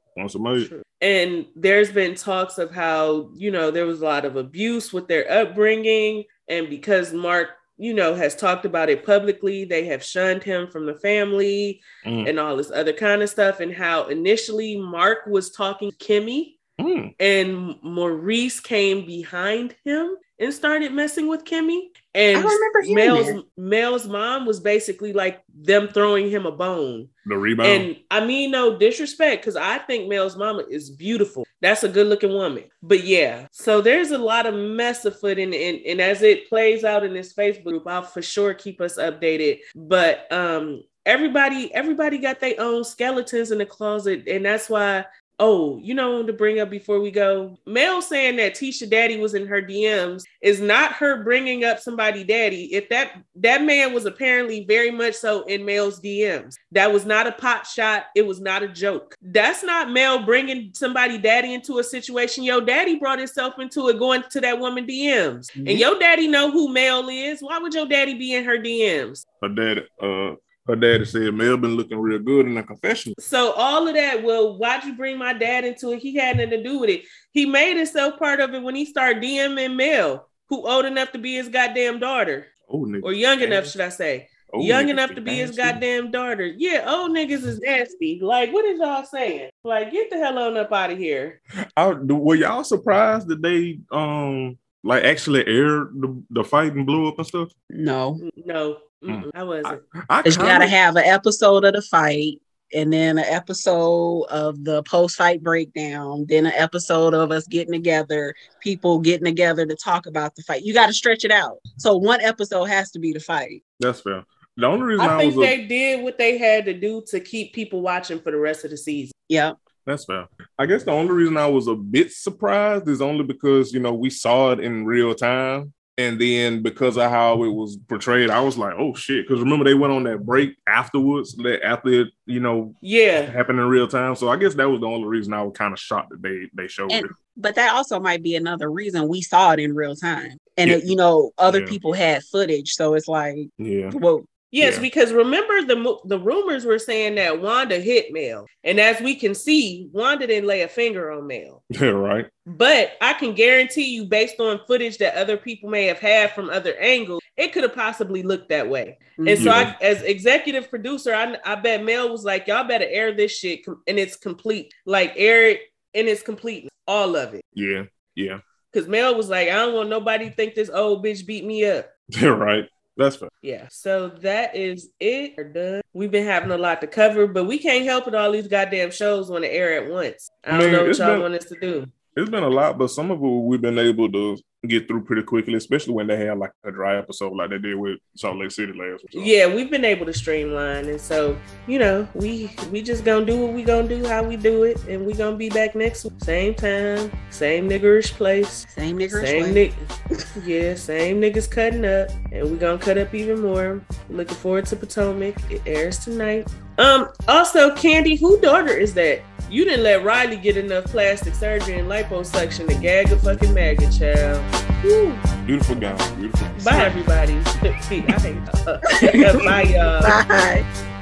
True. And there's been talks of how, you know, there was a lot of abuse with their upbringing. And because Mark, you know, has talked about it publicly, they have shunned him from the family and all this other kind of stuff. And how initially Mark was talking to Kimmy and Maurice came behind him and started messing with Kimmy. And I remember Mel's mom was basically like them throwing him a bone. The rebound. And I mean, no disrespect, because I think Mel's mama is beautiful. That's a good looking woman. But yeah, so there's a lot of mess afoot. And as it plays out in this Facebook group, I'll for sure keep us updated. But everybody got their own skeletons in the closet. And that's why, oh, you know, to bring up before we go, Mel saying that Tisha daddy was in her DMs is not her bringing up somebody daddy. If that man was apparently very much so in Mel's DMs, that was not a pot shot. It was not a joke. That's not Mel bringing somebody daddy into a situation. Your daddy brought himself into it, going to that woman DMs, and your daddy know who Mel is. Why would your daddy be in her DMs? Her daddy said Mel been looking real good in the confessional. So all of that, well, why'd you bring my dad into it? He had nothing to do with it. He made himself part of it when he started DMing Mel, who old enough to be his goddamn daughter. Or young enough, should I say. Young enough to be his goddamn daughter. Yeah, old niggas is nasty. Like, what is y'all saying? Like, get the hell on up out of here. Were y'all surprised that they like actually aired the fight and blew up and stuff? No. I wasn't. Because you gotta have an episode of the fight, and then an episode of the post-fight breakdown, then an episode of us getting together, people getting together to talk about the fight. You gotta stretch it out. So one episode has to be the fight. That's fair. The only reason I think they did what they had to do to keep people watching for the rest of the season. Yeah. That's fair. I guess the only reason I was a bit surprised is only because, you know, we saw it in real time. And then because of how it was portrayed, I was like, oh, shit. Because remember, they went on that break afterwards, after it, you know, happened in real time. So I guess that was the only reason I was kind of shocked that they showed it. But that also might be another reason we saw it in real time. And, you know, other people had footage. So it's like, well, yes, because remember the rumors were saying that Wanda hit Mel. And as we can see, Wanda didn't lay a finger on Mel. Right. But I can guarantee you, based on footage that other people may have had from other angles, it could have possibly looked that way. And so I, as executive producer, I bet Mel was like, y'all better air this shit and it's complete. Like, air it and it's complete. All of it. Yeah. Because Mel was like, I don't want nobody to think this old bitch beat me up. Right. That's fair. Yeah. So that is it. We're done. We've been having a lot to cover, but we can't help it. All these goddamn shows want to air at once. I mean, don't know what y'all want us to do. It's been a lot, but some of it we've been able to get through pretty quickly, especially when they had like a dry episode like they did with Salt Lake City last week. Yeah, we've been able to streamline. And so, you know, we just gonna do what we gonna do, how we do it, and we gonna be back next week. Same time, same niggerish place. Same niggerish place. Yeah, same niggas cutting up, and we gonna cut up even more. Looking forward to Potomac. It airs tonight. Also, Candy, who daughter is that? You didn't let Riley get enough plastic surgery and liposuction to gag a fucking maggot, child. Woo. Beautiful gown. Beautiful. Bye, everybody. I hate y'all. Bye, y'all. Bye.